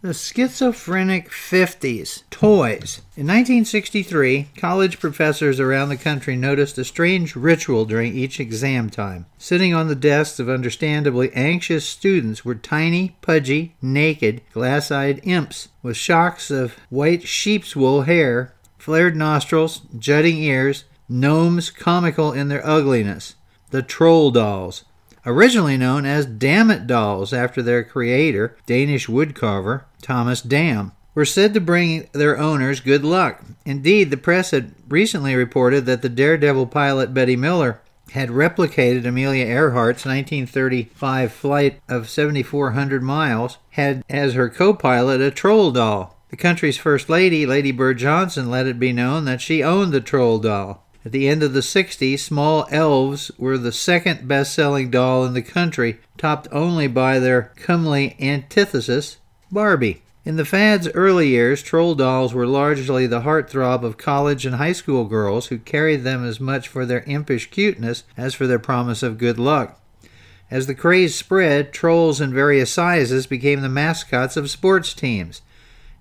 The Schizophrenic 50s. Toys. In 1963, college professors around the country noticed a strange ritual during each exam time. Sitting on the desks of understandably anxious students were tiny, pudgy, naked, glass-eyed imps with shocks of white sheep's wool hair, flared nostrils, jutting ears, gnomes comical in their ugliness. The Troll Dolls. Originally known as Dammit Dolls after their creator, Danish woodcarver Thomas Dam, were said to bring their owners good luck. Indeed, the press had recently reported that the daredevil pilot Betty Miller had replicated Amelia Earhart's 1935 flight of 7,400 miles, had as her co-pilot a troll doll. The country's first lady, Lady Bird Johnson, let it be known that she owned the troll doll. At the end of the 60s, small elves were the second best-selling doll in the country, topped only by their comely antithesis, Barbie. In the fad's early years, troll dolls were largely the heartthrob of college and high school girls who carried them as much for their impish cuteness as for their promise of good luck. As the craze spread, trolls in various sizes became the mascots of sports teams,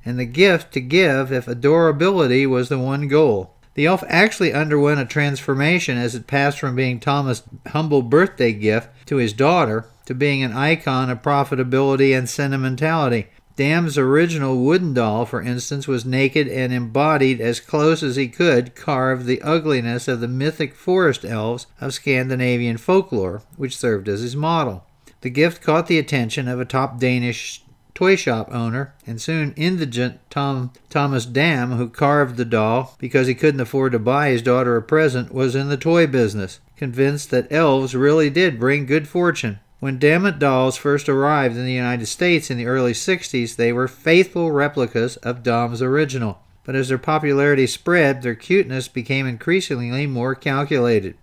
and the gift to give if adorability was the one goal. The elf actually underwent a transformation as it passed from being Thomas' humble birthday gift to his daughter to being an icon of profitability and sentimentality. Dam's original wooden doll, for instance, was naked and embodied as close as he could carve the ugliness of the mythic forest elves of Scandinavian folklore, which served as his model. The gift caught the attention of a top Danish toy shop owner, and soon indigent Thomas Dam, who carved the doll because he couldn't afford to buy his daughter a present, was in the toy business, convinced that elves really did bring good fortune. When Dammit dolls first arrived in the United States in the early 60s, they were faithful replicas of Dam's original. But as their popularity spread, their cuteness became increasingly more calculated.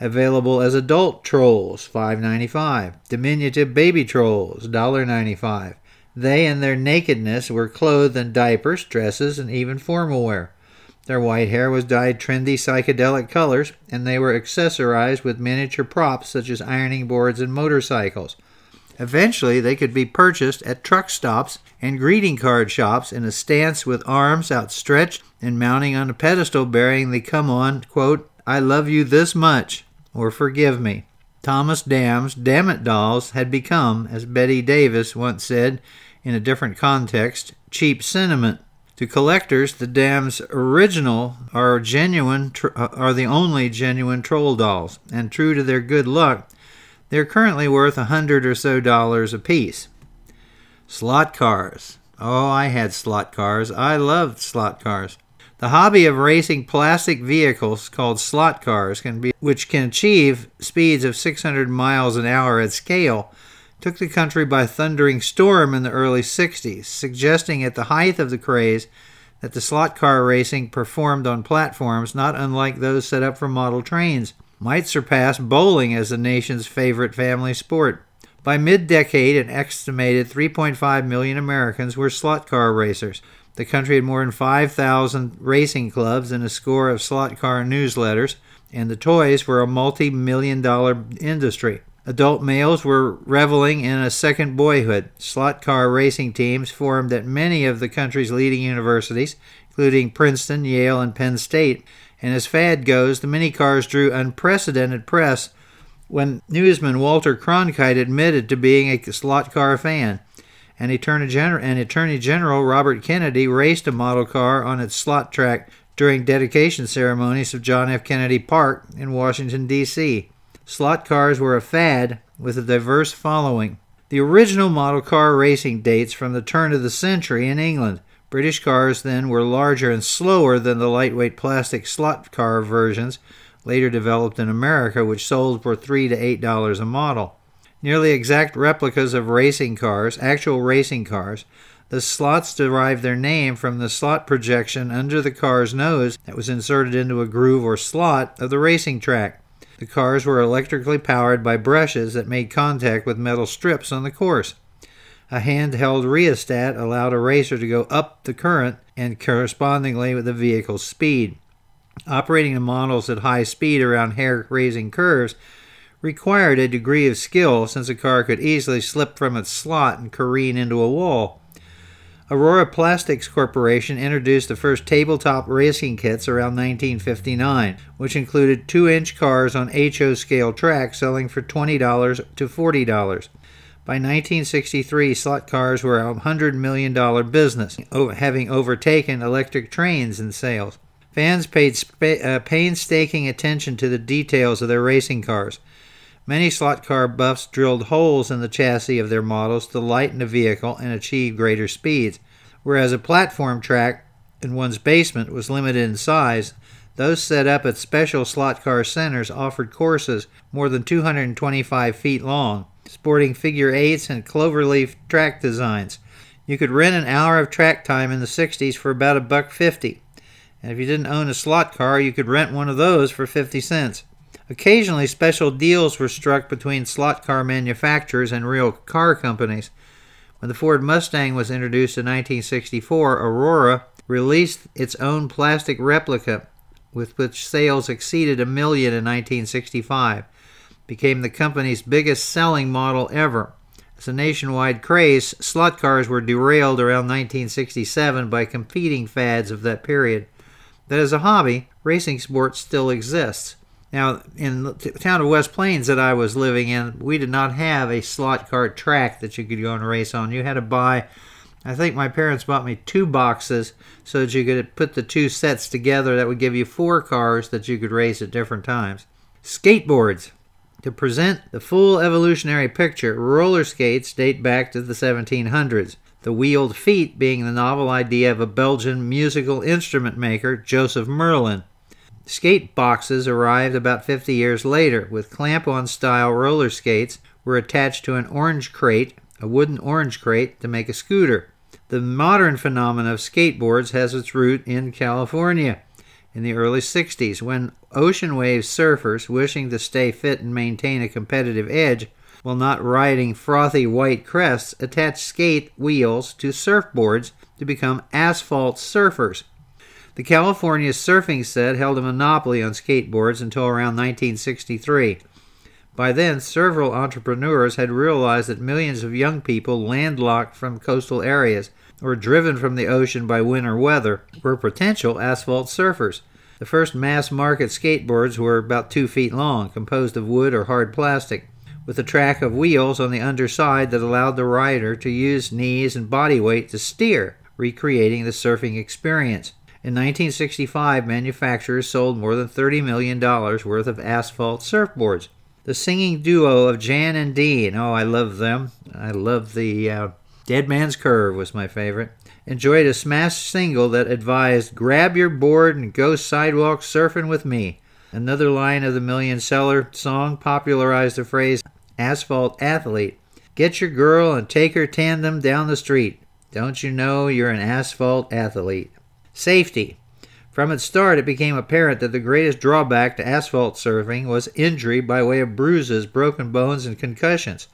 Available as adult trolls, $5.95. Diminutive baby trolls, $1.95. They and their nakedness were clothed in diapers, dresses, and even formal wear. Their white hair was dyed trendy psychedelic colors, and they were accessorized with miniature props such as ironing boards and motorcycles. Eventually, they could be purchased at truck stops and greeting card shops in a stance with arms outstretched and mounting on a pedestal bearing the come on, quote, "I love you this much," or "forgive me." Thomas Dam's Dammit dolls had become, as Betty Davis once said in a different context, cheap sentiment. To collectors, the Dam's original are the only genuine troll dolls, and true to their good luck, they're currently worth $100 or so apiece. Slot cars. Oh, I had slot cars. I loved slot cars. The hobby of racing plastic vehicles called slot cars, which can achieve speeds of 600 miles an hour at scale, took the country by thundering storm in the early 60s, suggesting at the height of the craze that the slot car racing performed on platforms not unlike those set up for model trains might surpass bowling as the nation's favorite family sport. By mid-decade, an estimated 3.5 million Americans were slot car racers. The country had more than 5,000 racing clubs and a score of slot car newsletters, and the toys were a multi-million-dollar industry. Adult males were reveling in a second boyhood. Slot car racing teams formed at many of the country's leading universities, including Princeton, Yale, and Penn State, and as fad goes, the minicars drew unprecedented press when newsman Walter Cronkite admitted to being a slot car fan. And Attorney General Robert Kennedy raced a model car on its slot track during dedication ceremonies of John F. Kennedy Park in Washington, D.C. Slot cars were a fad with a diverse following. The original model car racing dates from the turn of the century in England. British cars then were larger and slower than the lightweight plastic slot car versions later developed in America, which sold for $3 to $8 a model. Nearly exact replicas of racing cars, actual racing cars. The slots derived their name from the slot projection under the car's nose that was inserted into a groove or slot of the racing track. The cars were electrically powered by brushes that made contact with metal strips on the course. A handheld rheostat allowed a racer to go up the current and correspondingly with the vehicle's speed. Operating the models at high speed around hair-raising curves required a degree of skill since a car could easily slip from its slot and careen into a wall. Aurora Plastics Corporation introduced the first tabletop racing kits around 1959, which included 2-inch cars on HO scale tracks selling for $20 to $40. By 1963, slot cars were a $100 million business, having overtaken electric trains in sales. Fans paid painstaking attention to the details of their racing cars. Many slot car buffs drilled holes in the chassis of their models to lighten the vehicle and achieve greater speeds. Whereas a platform track in one's basement was limited in size, those set up at special slot car centers offered courses more than 225 feet long, sporting figure eights and cloverleaf track designs. You could rent an hour of track time in the 60s for about $1.50. And if you didn't own a slot car, you could rent one of those for 50 cents. Occasionally, special deals were struck between slot car manufacturers and real car companies. When the Ford Mustang was introduced in 1964, Aurora released its own plastic replica, with which sales exceeded 1 million in 1965. It became the company's biggest selling model ever. As a nationwide craze, slot cars were derailed around 1967 by competing fads of that period. That as a hobby, racing sports still exists. Now, in the town of West Plains that I was living in, we did not have a slot car track that you could go and race on. You had to buy, I think my parents bought me 2 boxes so that you could put the 2 sets together. That would give you 4 cars that you could race at different times. Skateboards. To present the full evolutionary picture, roller skates date back to the 1700s, the wheeled feet being the novel idea of a Belgian musical instrument maker, Joseph Merlin. Skate boxes arrived about 50 years later, with clamp-on style roller skates were attached to a wooden orange crate, to make a scooter. The modern phenomenon of skateboards has its root in California in the early 60s, when ocean wave surfers, wishing to stay fit and maintain a competitive edge while not riding frothy white crests, attached skate wheels to surfboards to become asphalt surfers. The California surfing set held a monopoly on skateboards until around 1963. By then, several entrepreneurs had realized that millions of young people landlocked from coastal areas or driven from the ocean by winter weather were potential asphalt surfers. The first mass-market skateboards were about 2 feet long, composed of wood or hard plastic, with a track of wheels on the underside that allowed the rider to use knees and body weight to steer, recreating the surfing experience. In 1965, manufacturers sold more than $30 million worth of asphalt surfboards. The singing duo of Jan and Dean, oh, I love them. I love the Dead Man's Curve was my favorite. Enjoyed a smash single that advised, "Grab your board and go sidewalk surfing with me." Another line of the million seller song popularized the phrase, "Asphalt athlete." Get your girl and take her tandem down the street. Don't you know you're an asphalt athlete? Safety. From its start, it became apparent that the greatest drawback to asphalt surfing was injury by way of bruises, broken bones, and concussions.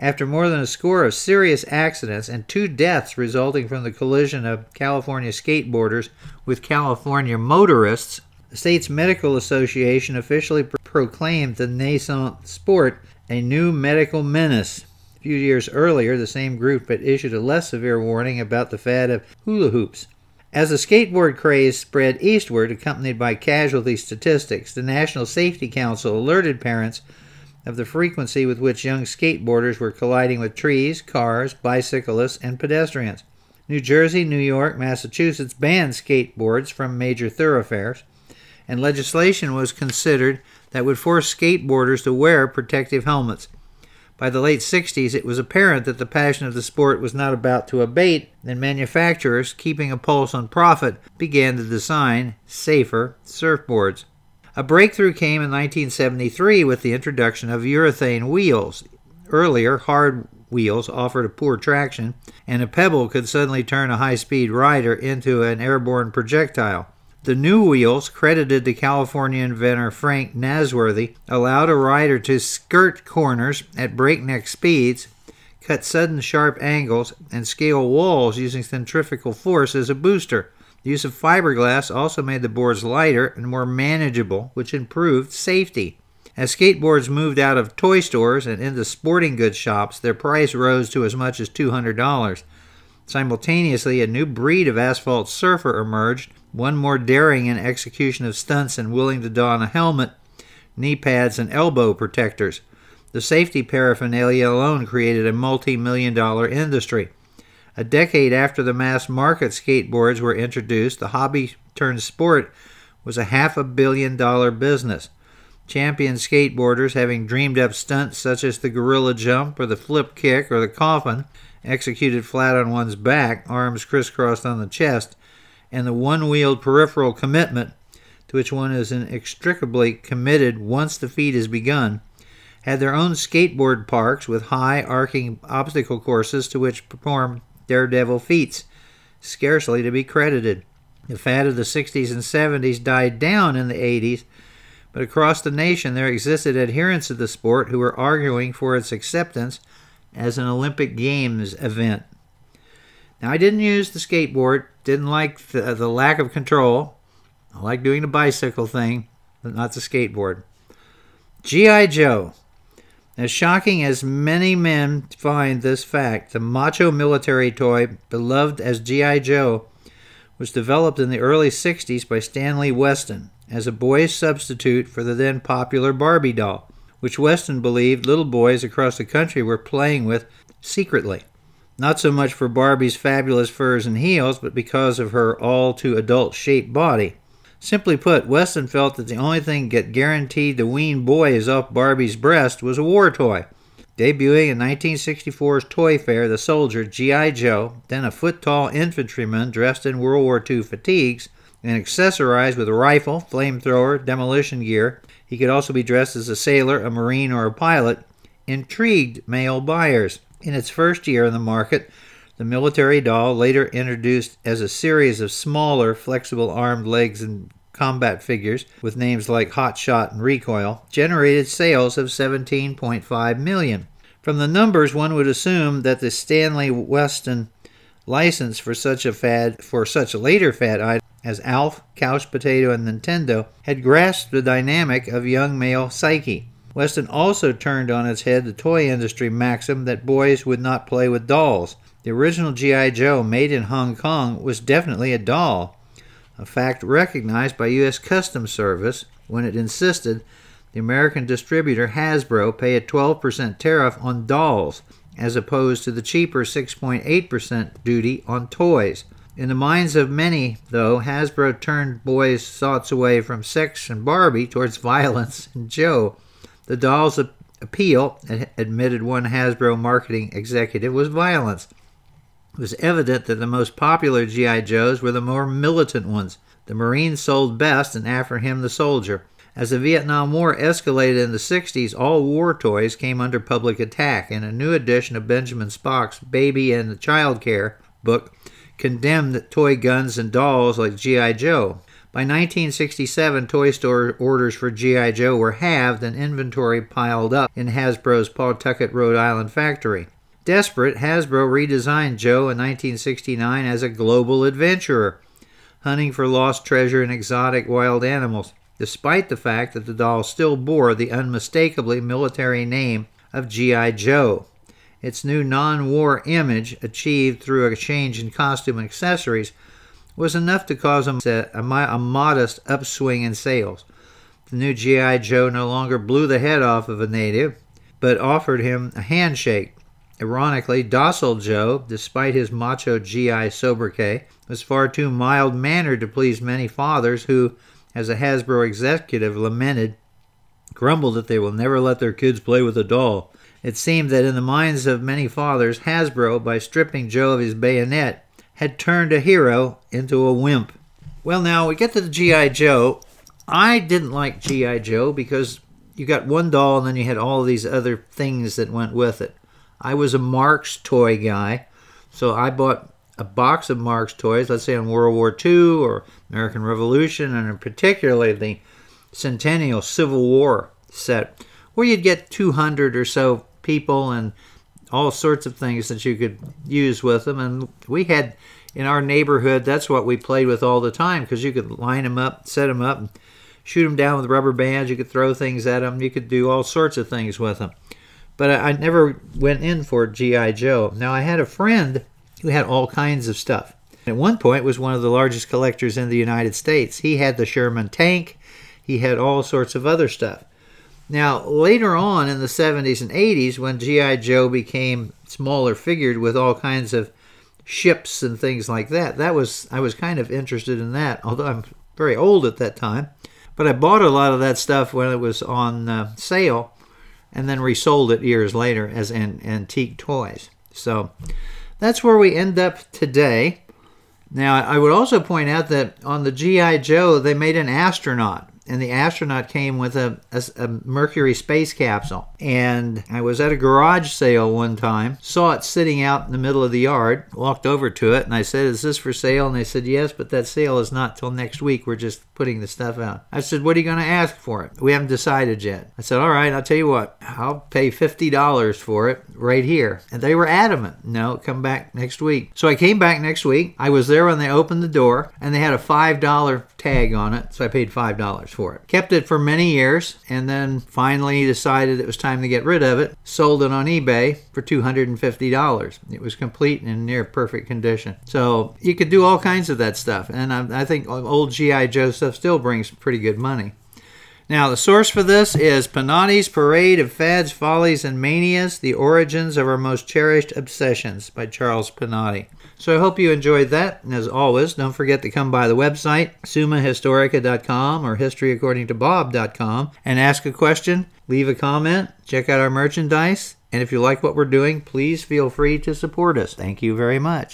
After more than a score of serious accidents and 2 deaths resulting from the collision of California skateboarders with California motorists, the state's medical association officially proclaimed the nascent sport a new medical menace. A few years earlier, the same group had issued a less severe warning about the fad of hula hoops. As the skateboard craze spread eastward, accompanied by casualty statistics, the National Safety Council alerted parents of the frequency with which young skateboarders were colliding with trees, cars, bicyclists, and pedestrians. New Jersey, New York, Massachusetts banned skateboards from major thoroughfares, and legislation was considered that would force skateboarders to wear protective helmets. By the late 60s, it was apparent that the passion of the sport was not about to abate, and manufacturers, keeping a pulse on profit, began to design safer surfboards. A breakthrough came in 1973 with the introduction of urethane wheels. Earlier, hard wheels offered a poor traction, and a pebble could suddenly turn a high-speed rider into an airborne projectile. The new wheels, credited to California inventor Frank Nasworthy, allowed a rider to skirt corners at breakneck speeds, cut sudden sharp angles, and scale walls using centrifugal force as a booster. The use of fiberglass also made the boards lighter and more manageable, which improved safety. As skateboards moved out of toy stores and into sporting goods shops, their price rose to as much as $200. Simultaneously, a new breed of asphalt surfer emerged, one more daring in execution of stunts and willing to don a helmet, knee pads, and elbow protectors. The safety paraphernalia alone created a multi-million-dollar industry. A decade after the mass-market skateboards were introduced, the hobby-turned-sport was a $500 million business. Champion skateboarders, having dreamed up stunts such as the gorilla jump or the flip kick or the coffin, executed flat on one's back, arms crisscrossed on the chest, and the one-wheeled peripheral commitment, to which one is inextricably committed once the feat is begun, had their own skateboard parks with high arcing obstacle courses to which perform daredevil feats, scarcely to be credited. The fad of the 60s and 70s died down in the 80s, but across the nation there existed adherents of the sport who were arguing for its acceptance as an Olympic Games event. Now, I didn't use the skateboard, didn't like the lack of control. I like doing the bicycle thing, but not the skateboard. G.I. Joe. As shocking as many men find this fact, the macho military toy, beloved as G.I. Joe, was developed in the early 60s by Stanley Weston as a boy's substitute for the then popular Barbie doll, which Weston believed little boys across the country were playing with secretly. Not so much for Barbie's fabulous furs and heels, but because of her all-too-adult-shaped body. Simply put, Weston felt that the only thing that guaranteed the weaned boys off Barbie's breast was a war toy. Debuting in 1964's Toy Fair, the soldier, G.I. Joe, then a foot-tall infantryman dressed in World War II fatigues, and accessorized with a rifle, flamethrower, demolition gear. He could also be dressed as a sailor, a marine, or a pilot, intrigued male buyers. In its first year in the market, the military doll, later introduced as a series of smaller, flexible armed legs and combat figures with names like Hot Shot and Recoil, generated sales of 17.5 million. From the numbers, one would assume that the Stanley Weston license for such a later fad item as Alf, Couch Potato, and Nintendo, had grasped the dynamic of young male psyche. Weston also turned on its head the toy industry maxim that boys would not play with dolls. The original G.I. Joe, made in Hong Kong, was definitely a doll, a fact recognized by U.S. Customs Service when it insisted the American distributor Hasbro pay a 12% tariff on dolls, as opposed to the cheaper 6.8% duty on toys. In the minds of many, though, Hasbro turned boys' thoughts away from sex and Barbie towards violence and Joe. The doll's appeal, admitted one Hasbro marketing executive, was violence. It was evident that the most popular G.I. Joes were the more militant ones. The Marine sold best, and after him the soldier. As the Vietnam War escalated in the 60s, all war toys came under public attack, and a new edition of Benjamin Spock's Baby and Child Care book condemned toy guns and dolls like G.I. Joe. By 1967, toy store orders for G.I. Joe were halved and inventory piled up in Hasbro's Pawtucket, Rhode Island factory. Desperate, Hasbro redesigned Joe in 1969 as a global adventurer, hunting for lost treasure and exotic wild animals, despite the fact that the doll still bore the unmistakably military name of G.I. Joe. Its new non-war image, achieved through a change in costume and accessories, was enough to cause a modest upswing in sales. The new G.I. Joe no longer blew the head off of a native, but offered him a handshake. Ironically, docile Joe, despite his macho G.I. sobriquet, was far too mild-mannered to please many fathers who, as a Hasbro executive lamented, grumbled that they will never let their kids play with a doll. It seemed that in the minds of many fathers, Hasbro, by stripping Joe of his bayonet, had turned a hero into a wimp. Well, now, we get to the G.I. Joe. I didn't like G.I. Joe because you got one doll and then you had all these other things that went with it. I was a Marx toy guy, so I bought a box of Marx toys, let's say on World War II or American Revolution, and particularly the Centennial Civil War set, where you'd get 200 or so people and all sorts of things that you could use with them. And we had, in our neighborhood, that's what we played with all the time, because you could line them up, set them up, and shoot them down with rubber bands. You could throw things at them. You could do all sorts of things with them. But I never went in for G.I. Joe. Now, I had a friend who had all kinds of stuff. At one point was one of the largest collectors in the United States. He had the Sherman tank. He had all sorts of other stuff. Now, later on in the 70s and 80s, when G.I. Joe became smaller figured with all kinds of ships and things like that, I was kind of interested in that, although I'm very old at that time. But I bought a lot of that stuff when it was on sale and then resold it years later as antique toys. So that's where we end up today. Now, I would also point out that on the G.I. Joe, they made an astronaut. And the astronaut came with a Mercury space capsule. And I was at a garage sale one time, saw it sitting out in the middle of the yard, walked over to it, and I said, "Is this for sale?" And they said, "Yes, but that sale is not till next week. We're just putting the stuff out." I said, "What are you going to ask for it?" "We haven't decided yet." I said, "All right, I'll tell you what, I'll pay $50 for it right here." And they were adamant, "No, come back next week." So I came back next week. I was there when they opened the door, and they had a $5 tag on it, so I paid $5 for it. Kept it for many years and then finally decided it was time to get rid of it. Sold it on eBay for $250. It was complete and in near perfect condition. So you could do all kinds of that stuff, and I think old G.I. Joe stuff still brings pretty good money. Now, the source for this is Panati's Parade of Fads, Follies, and Manias, The Origins of Our Most Cherished Obsessions by Charles Panati. So I hope you enjoyed that, and as always, don't forget to come by the website, summahistorica.com or historyaccordingtobob.com, and ask a question, leave a comment, check out our merchandise, and if you like what we're doing, please feel free to support us. Thank you very much.